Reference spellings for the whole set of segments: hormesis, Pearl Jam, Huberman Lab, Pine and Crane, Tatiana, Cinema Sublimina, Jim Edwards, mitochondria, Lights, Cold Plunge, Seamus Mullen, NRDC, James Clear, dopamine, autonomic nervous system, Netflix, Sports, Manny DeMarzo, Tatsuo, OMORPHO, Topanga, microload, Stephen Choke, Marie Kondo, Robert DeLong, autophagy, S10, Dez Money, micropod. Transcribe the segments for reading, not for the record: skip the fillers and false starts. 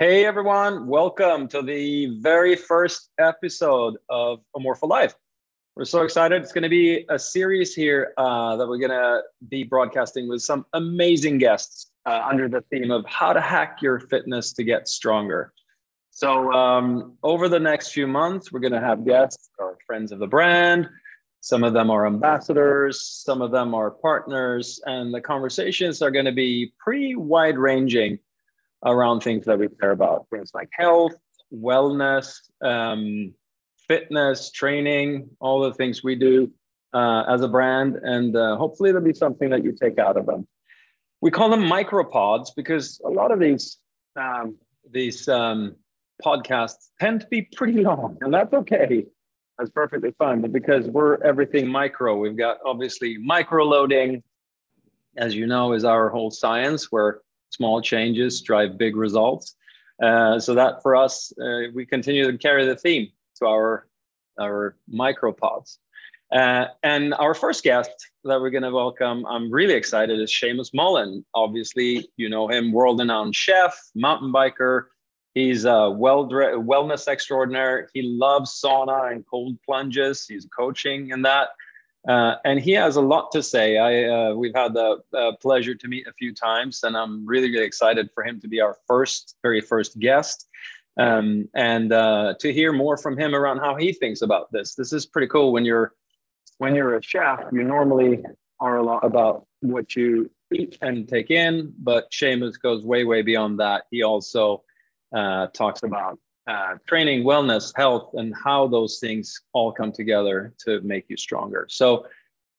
Hey everyone, welcome to the very first episode of OMORPHO Live. We're so excited. It's going to be a series here that we're going to be broadcasting with some amazing guests under the theme of how to hack your fitness to get stronger. So over the next few months, we're going to have guests or friends of the brand. Some of them are ambassadors, some of them are partners, and the conversations are going to be pretty wide-ranging around things that we care about, things like health, wellness, fitness, training, all the things we do as a brand. And hopefully there'll be something that you take out of them. We call them micropods because a lot of these podcasts tend to be pretty long, and that's okay. That's perfectly fine. But because we're everything micro, we've got obviously micro loading, as you know, is our whole science where small changes drive big results. So that for us, we continue to carry the theme to our micropods. And our first guest that we're going to welcome, I'm really excited, is Seamus Mullen. Obviously, you know him, world-renowned chef, mountain biker. He's a wellness extraordinaire. He loves sauna and cold plunges. He's coaching in that. And he has a lot to say. We've had the pleasure to meet a few times, and I'm really, really excited for him to be our very first guest and to hear more from him around how he thinks about this. This is pretty cool. When you're a chef, you normally are a lot about what you eat and take in, but Seamus goes way, way beyond that. He also talks about training, wellness, health, and how those things all come together to make you stronger. So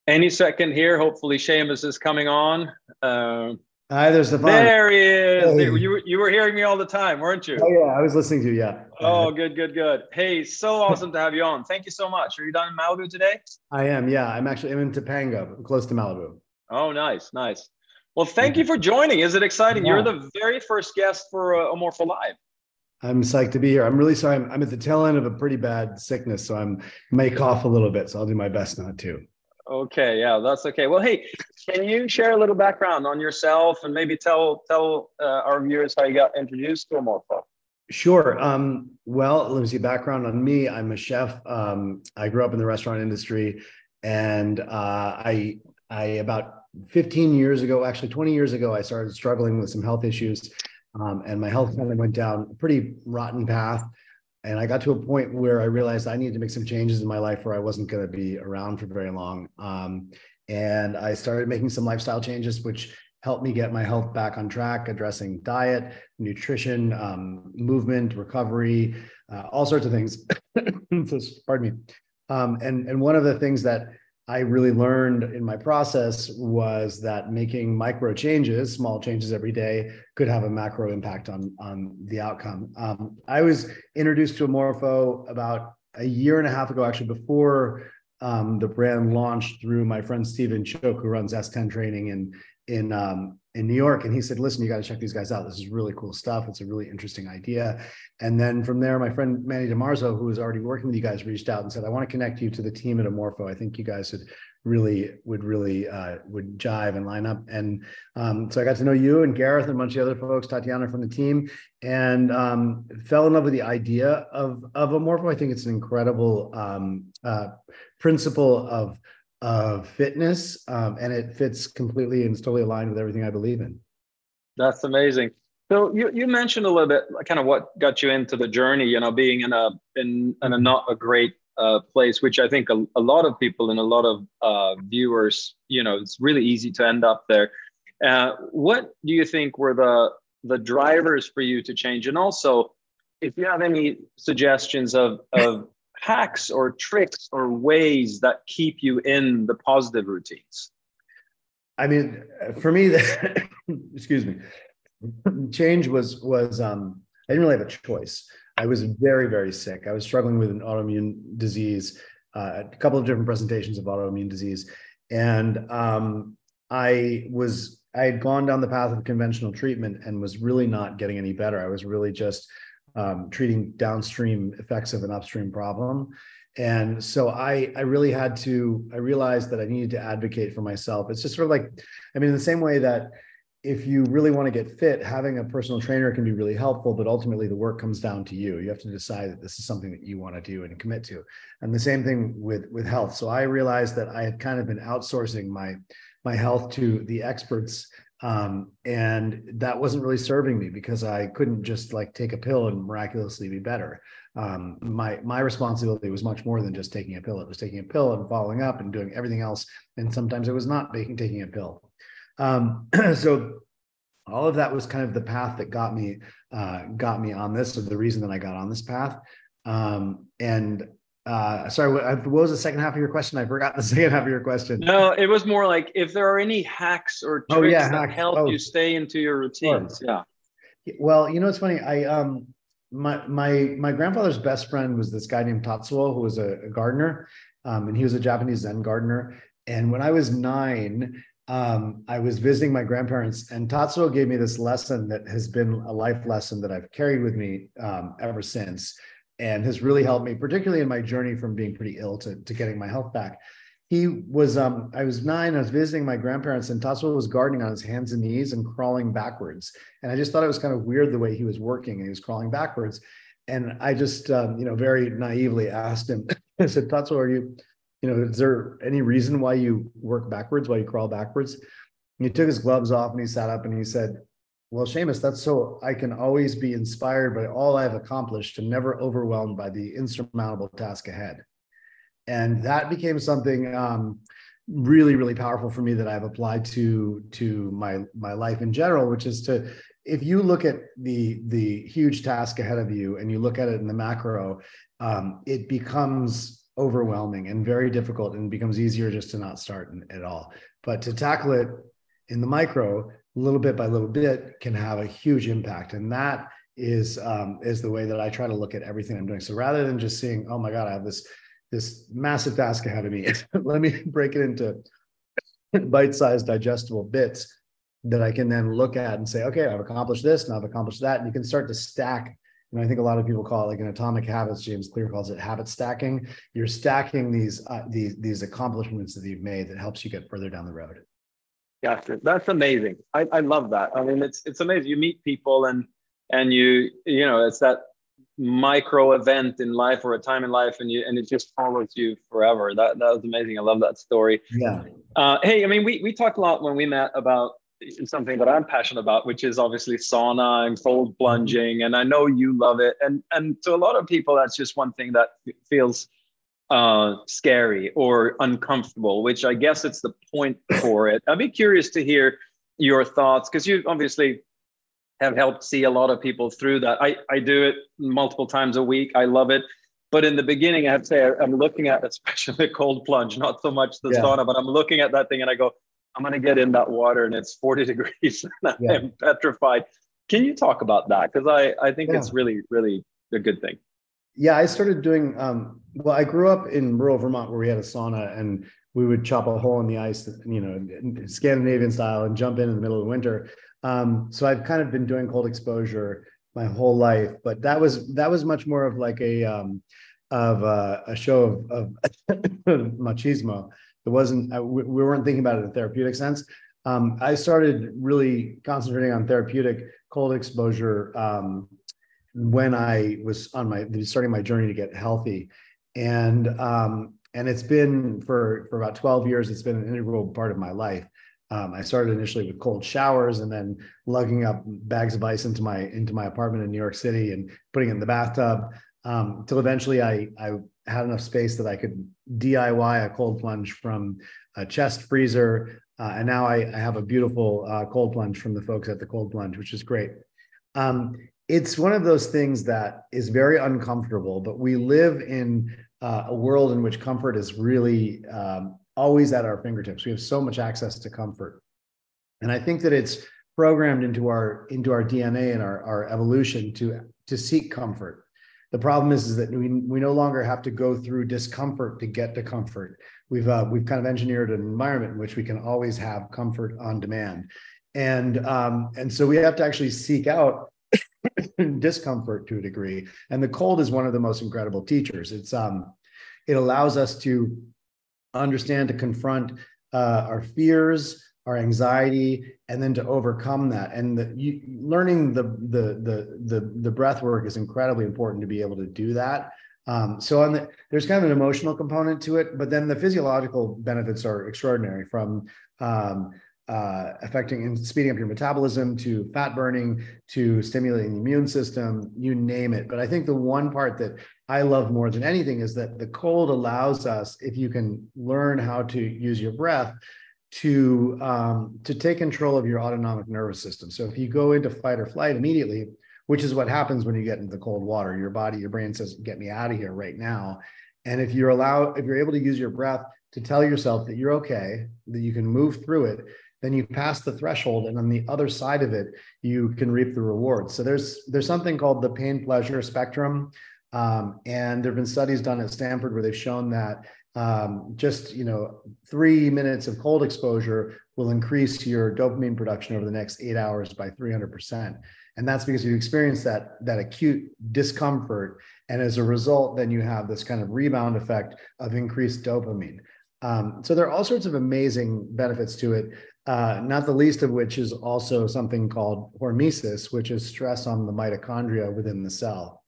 any second here, hopefully Seamus is coming on. Hi, there's the phone. There he is. Hey. You were hearing me all the time, weren't you? Oh, yeah, I was listening to you, yeah. Oh, good. Hey, so awesome to have you on. Thank you so much. Are you down in Malibu today? I am, yeah. I'm in Topanga, close to Malibu. Oh, nice. Well, thank you for joining. Is it exciting? Yeah. You're the very first guest for OMORPHO Live. I'm psyched to be here. I'm really sorry. I'm at the tail end of a pretty bad sickness, so I may cough a little bit, so I'll do my best not to. Okay, yeah, that's okay. Well, hey, can you share a little background on yourself and maybe tell our viewers how you got introduced to OMORPHO? Sure. Well, let me see. Background on me. I'm a chef. I grew up in the restaurant industry, and I about 15 years ago, actually 20 years ago, I started struggling with some health issues. And my health kind of went down a pretty rotten path. And I got to a point where I realized I needed to make some changes in my life where I wasn't going to be around for very long. And I started making some lifestyle changes, which helped me get my health back on track, addressing diet, nutrition, movement, recovery, all sorts of things. Pardon me. And one of the things that I really learned in my process was that making micro changes, small changes every day, could have a macro impact on the outcome. I was introduced to OMORPHO about a year and a half ago, actually, before the brand launched, through my friend Stephen Choke, who runs S10 training in New York. And he said, listen, you got to check these guys out. This is really cool stuff. It's a really interesting idea. And then from there, my friend Manny DeMarzo, who was already working with you guys, reached out and said, I want to connect you to the team at OMORPHO. I think you guys would jive and line up. And so I got to know you and Gareth and a bunch of other folks, Tatiana from the team, and fell in love with the idea of OMORPHO. I think it's an incredible principle of fitness, and it fits completely and is totally aligned with everything I believe in. That's amazing. So you mentioned a little bit kind of what got you into the journey, you know, being in a not a great place, which I think a lot of people and a lot of viewers, you know, it's really easy to end up there. What do you think were the drivers for you to change? And also, if you have any suggestions of hacks or tricks or ways that keep you in the positive routines? I mean, for me, excuse me, change was I didn't really have a choice. I was very, very sick. I was struggling with an autoimmune disease, a couple of different presentations of autoimmune disease. And I had gone down the path of conventional treatment and was really not getting any better. I was really just treating downstream effects of an upstream problem. And so I realized that I needed to advocate for myself. It's just sort of like, I mean, in the same way that if you really want to get fit, having a personal trainer can be really helpful, but ultimately the work comes down to you. You have to decide that this is something that you want to do and commit to. And the same thing with health. So I realized that I had kind of been outsourcing my health to the experts. And that wasn't really serving me because I couldn't just like take a pill and miraculously be better. My responsibility was much more than just taking a pill. It was taking a pill and following up and doing everything else. And sometimes it was not taking a pill. So all of that was kind of the path that got me on this, or the reason that I got on this path. Sorry, what was the second half of your question? I forgot the second half of your question. No, it was more like if there are any hacks or tricks that help you stay into your routines. Sure. Yeah. Well, you know, it's funny. My grandfather's best friend was this guy named Tatsuo, who was a gardener, and he was a Japanese Zen gardener. And when I was 9, I was visiting my grandparents, and Tatsuo gave me this lesson that has been a life lesson that I've carried with me ever since, and has really helped me, particularly in my journey from being pretty ill to getting my health back. He was, I was 9, I was visiting my grandparents, and Tatsuo was gardening on his hands and knees and crawling backwards. And I just thought it was kind of weird the way he was working, and he was crawling backwards. And I just, you know, very naively asked him, I said, Tatsuo, are you, you know, is there any reason why you work backwards, why you crawl backwards? And he took his gloves off and he sat up and he said, well, Seamus, that's so I can always be inspired by all I've accomplished and never overwhelmed by the insurmountable task ahead. And that became something really, really powerful for me that I've applied to my life in general, which is to, if you look at the huge task ahead of you and you look at it in the macro, it becomes overwhelming and very difficult, and becomes easier just to not start at all. But to tackle it in the micro, little bit by little bit, can have a huge impact. And that is the way that I try to look at everything I'm doing. So rather than just seeing, oh my God, I have this massive task ahead of me, let me break it into bite-sized digestible bits that I can then look at and say, okay, I've accomplished this and I've accomplished that. And you can start to stack. And I think a lot of people call it like an atomic habits. James Clear calls it habit stacking. You're stacking these accomplishments that you've made that helps you get further down the road. Gotcha. That's amazing. I love that. I mean, it's amazing. You meet people and you know, it's that micro event in life or a time in life, and it just follows you forever. That was amazing. I love that story. Yeah. Hey, I mean, we talked a lot when we met about something that I'm passionate about, which is obviously sauna and cold plunging. And I know you love it. And to a lot of people, that's just one thing that feels scary or uncomfortable, which I guess it's the point for it. I'd be curious to hear your thoughts, because you obviously have helped see a lot of people through that. I do it multiple times a week. I love it. But in the beginning, I have to say, I'm looking at especially cold plunge, not so much the sauna, but I'm looking at that thing and I go, I'm going to get in that water and it's 40 degrees and I'm petrified. Can you talk about that? Because I think it's really, really a good thing. Yeah, I started doing, well, I grew up in rural Vermont where we had a sauna, and we would chop a hole in the ice, you know, Scandinavian style, and jump in the middle of winter. So I've kind of been doing cold exposure my whole life, but that was much more of like a show of machismo. It wasn't, we weren't thinking about it in a therapeutic sense. I started really concentrating on therapeutic cold exposure when I was on starting my journey to get healthy, and it's been for about 12 years. It's been an integral part of my life. I started initially with cold showers, and then lugging up bags of ice into my apartment in New York City and putting it in the bathtub. Till eventually, I had enough space that I could DIY a cold plunge from a chest freezer, and now I have a beautiful cold plunge from the folks at the Cold Plunge, which is great. It's one of those things that is very uncomfortable, but we live in a world in which comfort is really always at our fingertips. We have so much access to comfort. And I think that it's programmed into our DNA and our evolution to seek comfort. The problem is that we no longer have to go through discomfort to get to comfort. We've kind of engineered an environment in which we can always have comfort on demand. And so we have to actually seek out discomfort to a degree, and the cold is one of the most incredible teachers. It's it allows us to understand, to confront our fears, our anxiety, and then to overcome that. And learning the breath work is incredibly important to be able to do that. So there's kind of an emotional component to it, but then the physiological benefits are extraordinary, from affecting and speeding up your metabolism, to fat burning, to stimulating the immune system, you name it. But I think the one part that I love more than anything is that the cold allows us, if you can learn how to use your breath, to take control of your autonomic nervous system. So if you go into fight or flight immediately, which is what happens when you get into the cold water, your body, your brain says, get me out of here right now. And if you're able to use your breath to tell yourself that you're okay, that you can move through it, then you pass the threshold, and on the other side of it, you can reap the rewards. So there's something called the pain pleasure spectrum. And there've been studies done at Stanford where they've shown that just 3 minutes of cold exposure will increase your dopamine production over the next 8 hours by 300%. And that's because you experience that acute discomfort. And as a result, then you have this kind of rebound effect of increased dopamine. So there are all sorts of amazing benefits to it, not the least of which is also something called hormesis, which is stress on the mitochondria within the cell.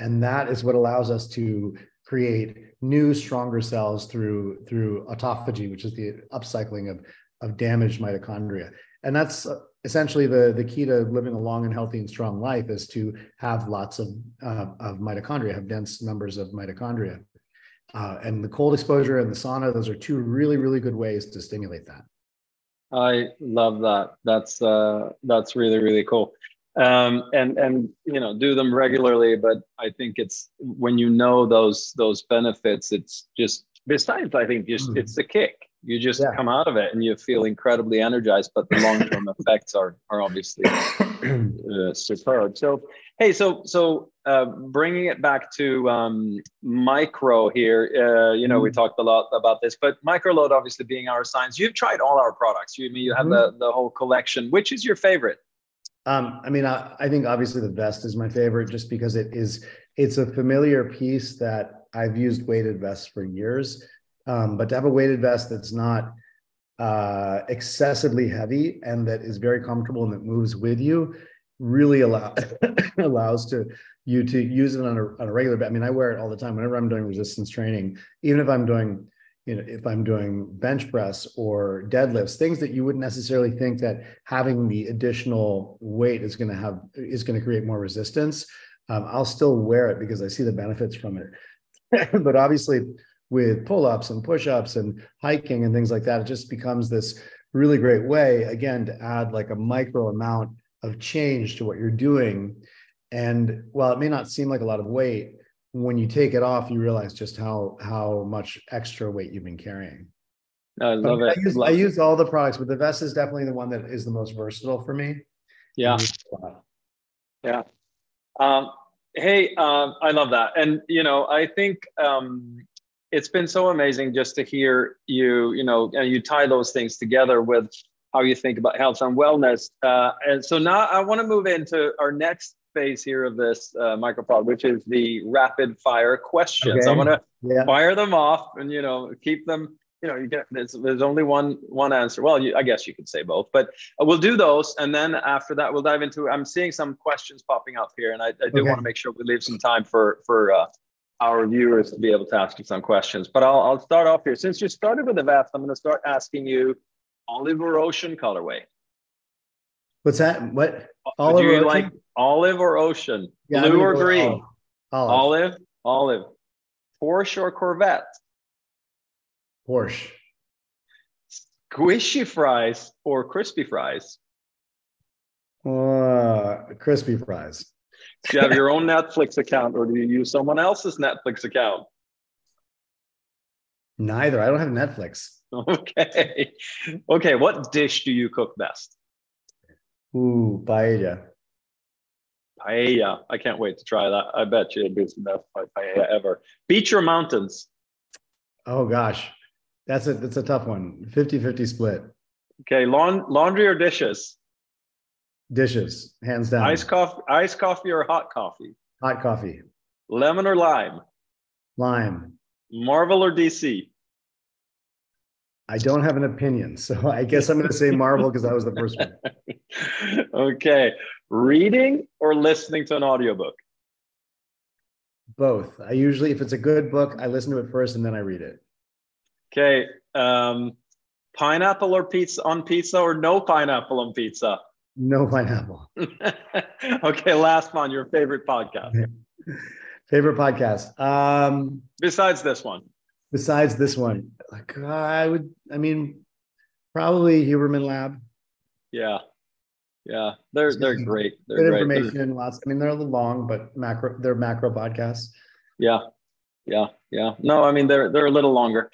And that is what allows us to create new, stronger cells through autophagy, which is the upcycling of damaged mitochondria. And that's essentially the key to living a long and healthy and strong life, is to have lots of mitochondria, have dense numbers of mitochondria. And the cold exposure and the sauna, those are two really, really good ways to stimulate that. I love that. That's really, really cool. And do them regularly, but I think it's when you know those benefits, it's just, besides, I think just it's the kick. You just come out of it and you feel incredibly energized, but the long-term effects are obviously superb. So, hey, so bringing it back to micro here, we talked a lot about this, but microload obviously being our science. You've tried all our products. You have the whole collection. Which is your favorite? I think obviously the vest is my favorite, just because it's a familiar piece that I've used weighted vests for years. But to have a weighted vest that's not excessively heavy and that is very comfortable and that moves with you really allows you to use it on a regular basis. I mean, I wear it all the time whenever I'm doing resistance training, even if I'm doing, if I'm doing bench press or deadlifts, things that you wouldn't necessarily think that having the additional weight is going to create more resistance. I'll still wear it because I see the benefits from it. But obviously, with pull-ups and push-ups and hiking and things like that, it just becomes this really great way, again, to add like a micro amount of change to what you're doing. And while it may not seem like a lot of weight, when you take it off, you realize just how much extra weight you've been carrying. I love it. I use all the products, but the vest is definitely the one that is the most versatile for me. Yeah. Yeah. I love that. And, I think, it's been so amazing just to hear you, and you tie those things together with how you think about health and wellness. And so now I want to move into our next phase here of this micropod, which is the rapid fire questions. Okay. I'm going to fire them off and, keep them, there's only one answer. Well, I guess you could say both, but we'll do those. And then after that, we'll dive into, I'm seeing some questions popping up here, and I do want to make sure we leave some time for our viewers to be able to ask you some questions. But I'll start off here. Since you started with the vest, I'm going to start asking you, olive or ocean colorway? What's that? What? Olive do you or like ocean? Olive or ocean? Yeah, blue or green? Olive. Olive. Porsche or Corvette? Porsche. Squishy fries or crispy fries? Crispy fries. Do you have your own Netflix account, or do you use someone else's Netflix account? Neither. I don't have Netflix. Okay. Okay. What dish do you cook best? Ooh, paella. Paella. I can't wait to try that. I bet you it'd be the best paella ever. Beach or mountains? Oh, gosh. That's a tough one. 50-50 split. Okay. Laundry or dishes? Dishes, hands down. Iced coffee or hot coffee? Hot coffee. Lemon or lime? Lime. Marvel or DC? I don't have an opinion, so I guess I'm going to say Marvel because I was the first one. Okay. Reading or listening to an audiobook? Both. I usually, if it's a good book, I listen to it first and then I read it. Okay. Pineapple or pizza on pizza, or no pineapple on pizza? No pineapple. Okay. Last one, your favorite podcast. Favorite podcast. Besides this one. Besides this one, like I mean, probably Huberman Lab. Yeah. Yeah, they're great. They're good information, lots. I mean, they're a little long, but they're macro podcasts. Yeah, yeah, yeah. No, I mean they're a little longer.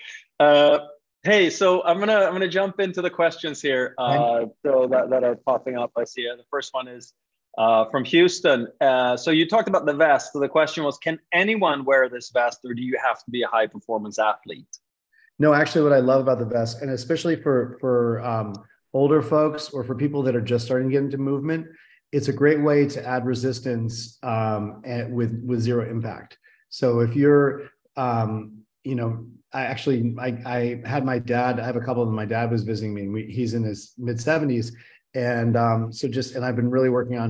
Hey, so I'm gonna jump into the questions here. So that are popping up. I see. The first one is from Houston. So you talked about the vest. So the question was, can anyone wear this vest, or do you have to be a high performance athlete? No, actually, what I love about the vest, and especially for older folks or for people that are just starting to get into movement, it's a great way to add resistance with zero impact. So if you're, you know, I had my dad, I have a couple of them. My dad was visiting me and he's in his mid 70s. And and I've been really working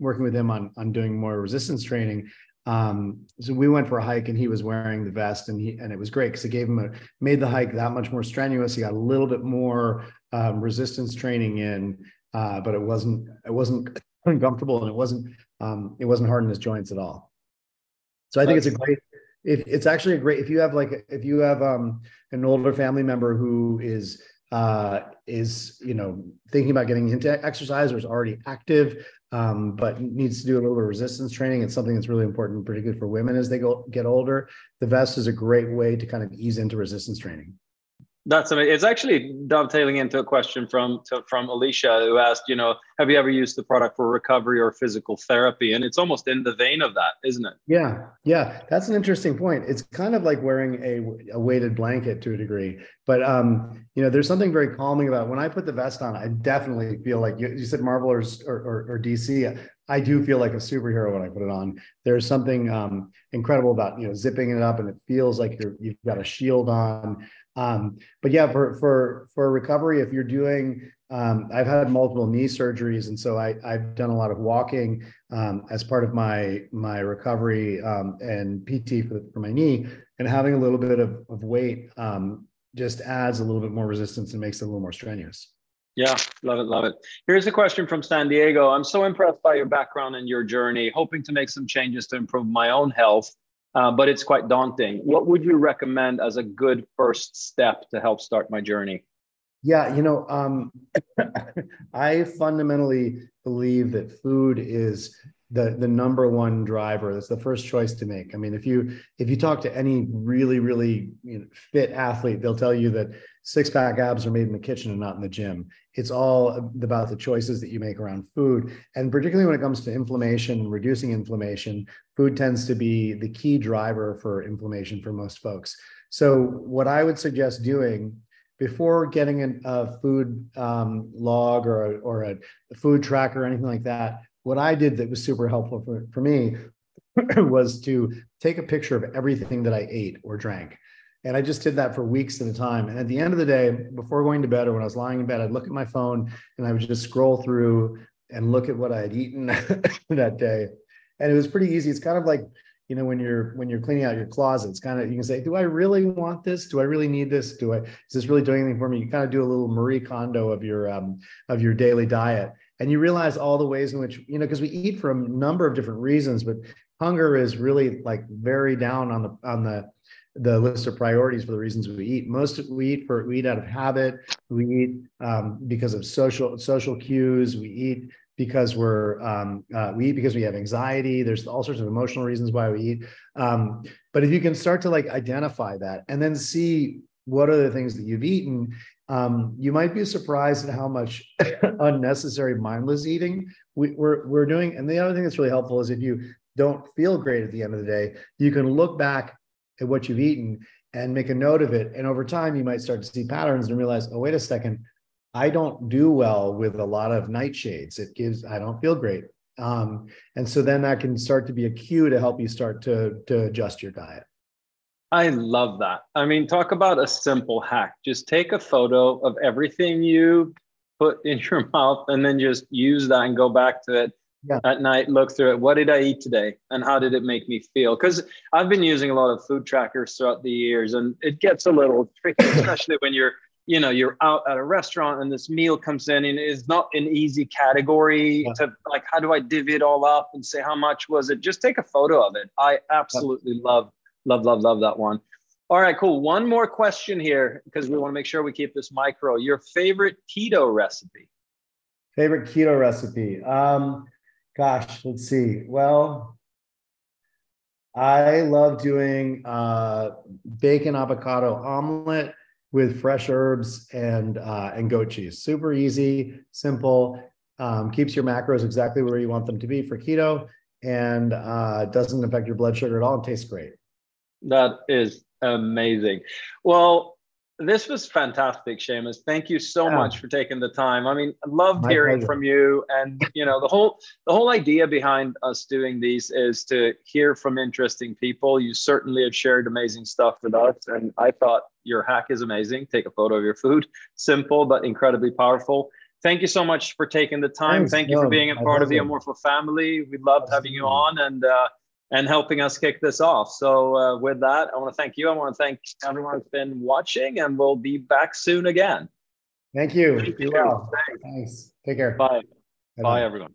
with him on doing more resistance training. So we went for a hike and he was wearing the vest and it was great because it made the hike that much more strenuous. He got a little bit more resistance training in, but it wasn't uncomfortable, and it wasn't hard in his joints at all. So I think if you have an older family member who is you know, thinking about getting into exercise or is already active, but needs to do a little bit of resistance training. It's something that's really important, particularly for women as they get older. The vest is a great way to kind of ease into resistance training. That's amazing. It's actually dovetailing into a question from Alicia, who asked, you know, have you ever used the product for recovery or physical therapy? And it's almost in the vein of that, isn't it? Yeah. Yeah. That's an interesting point. It's kind of like wearing a weighted blanket to a degree, but you know, there's something very calming about it. When I put the vest on, I definitely feel like you said Marvel or DC. I do feel like a superhero when I put it on. There's something incredible about, you know, zipping it up, and it feels like you've got a shield on. But yeah, for recovery, if you're doing, I've had multiple knee surgeries, and so I've done a lot of walking as part of my recovery and PT for my knee, and having a little bit of weight just adds a little bit more resistance and makes it a little more strenuous. Yeah, love it, love it. Here's a question from San Diego. I'm so impressed by your background and your journey, hoping to make some changes to improve my own health. But it's quite daunting. What would you recommend as a good first step to help start my journey? Yeah, you know, I fundamentally believe that food is the number one driver. That's the first choice to make. I mean, if you talk to any really, really, you know, fit athlete, they'll tell you that six-pack abs are made in the kitchen and not in the gym. It's all about the choices that you make around food. And particularly when it comes to inflammation and reducing inflammation, food tends to be the key driver for inflammation for most folks. So what I would suggest doing before getting a food log or a food tracker or anything like that, what I did that was super helpful for me was to take a picture of everything that I ate or drank. And I just did that for weeks at a time. And at the end of the day, before going to bed or when I was lying in bed, I'd look at my phone and I would just scroll through and look at what I had eaten that day. And it was pretty easy. It's kind of like, you know, when you're cleaning out your closet, it's kind of, you can say, do I really want this? Do I really need this? Is this really doing anything for me? You kind of do a little Marie Kondo of your daily diet. And you realize all the ways in which, you know, because we eat for a number of different reasons, but hunger is really like very down on the list of priorities for the reasons we eat. We eat out of habit. We eat because of social cues. We eat because we eat because we have anxiety. There's all sorts of emotional reasons why we eat. But if you can start to like identify that and then see what are the things that you've eaten, you might be surprised at how much unnecessary mindless eating we're doing. And the other thing that's really helpful is if you don't feel great at the end of the day, you can look back at what you've eaten and make a note of it. And over time, you might start to see patterns and realize, oh, wait a second, I don't do well with a lot of nightshades. I don't feel great. And so then that can start to be a cue to help you start to adjust your diet. I love that. I mean, talk about a simple hack. Just take a photo of everything you put in your mouth and then just use that and go back to it at night, look through it. What did I eat today and how did it make me feel? Because I've been using a lot of food trackers throughout the years and it gets a little tricky, especially when you're out at a restaurant and this meal comes in and it's not an easy category to like, how do I divvy it all up and say, how much was it? Just take a photo of it. I absolutely love that one. All right, cool. One more question here because we want to make sure we keep this micro. Your favorite keto recipe? Favorite keto recipe? Gosh, let's see. Well, I love doing bacon avocado omelet with fresh herbs and goat cheese. Super easy, simple, keeps your macros exactly where you want them to be for keto and doesn't affect your blood sugar at all and tastes great. That is amazing. Well, this was fantastic, Seamus. Thank you so much for taking the time. I mean, I loved hearing from you. And, you know, the whole idea behind us doing these is to hear from interesting people. You certainly have shared amazing stuff with us. And I thought your hack is amazing. Take a photo of your food. Simple, but incredibly powerful. Thank you so much for taking the time. Thanks, Thank you for being a part of the OMORPHO family. We loved having you on and helping us kick this off. So with that, I want to thank you. I want to thank everyone who's been watching and we'll be back soon again. Thank you. Thank you. Well. Thanks. Take care. Bye. Bye everyone.